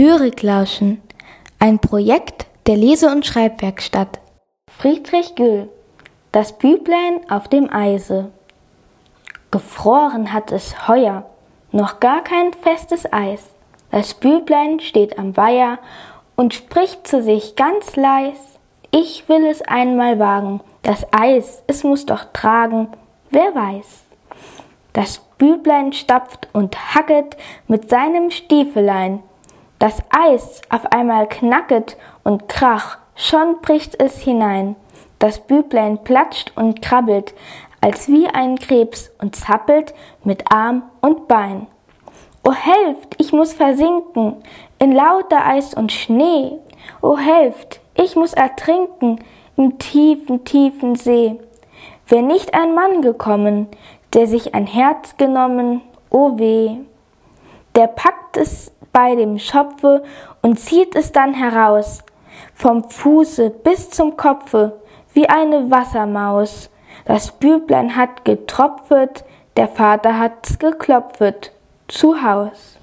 Lyrik lauschen, ein Projekt der Lese- und Schreibwerkstatt. Friedrich Güll, das Büblein auf dem Eise. Gefroren hat es heuer, noch gar kein festes Eis. Das Büblein steht am Weiher und spricht zu sich ganz leis. Ich will es einmal wagen, das Eis, es muss doch tragen, wer weiß. Das Büblein stapft und hacket mit seinem Stiefelein. Das Eis auf einmal knacket und krach, schon bricht es hinein. Das Büblein platscht und krabbelt, als wie ein Krebs und zappelt mit Arm und Bein. O helft, ich muss versinken in lauter Eis und Schnee. O helft, ich muss ertrinken im tiefen, tiefen See. Wär nicht ein Mann gekommen, der sich ein Herz genommen, o weh. Der packt es bei dem Schopfe und zieht es dann heraus, vom Fuße bis zum Kopfe, wie eine Wassermaus. Das Büblein hat getropfet, der Vater hat's geklopfet, zu Haus.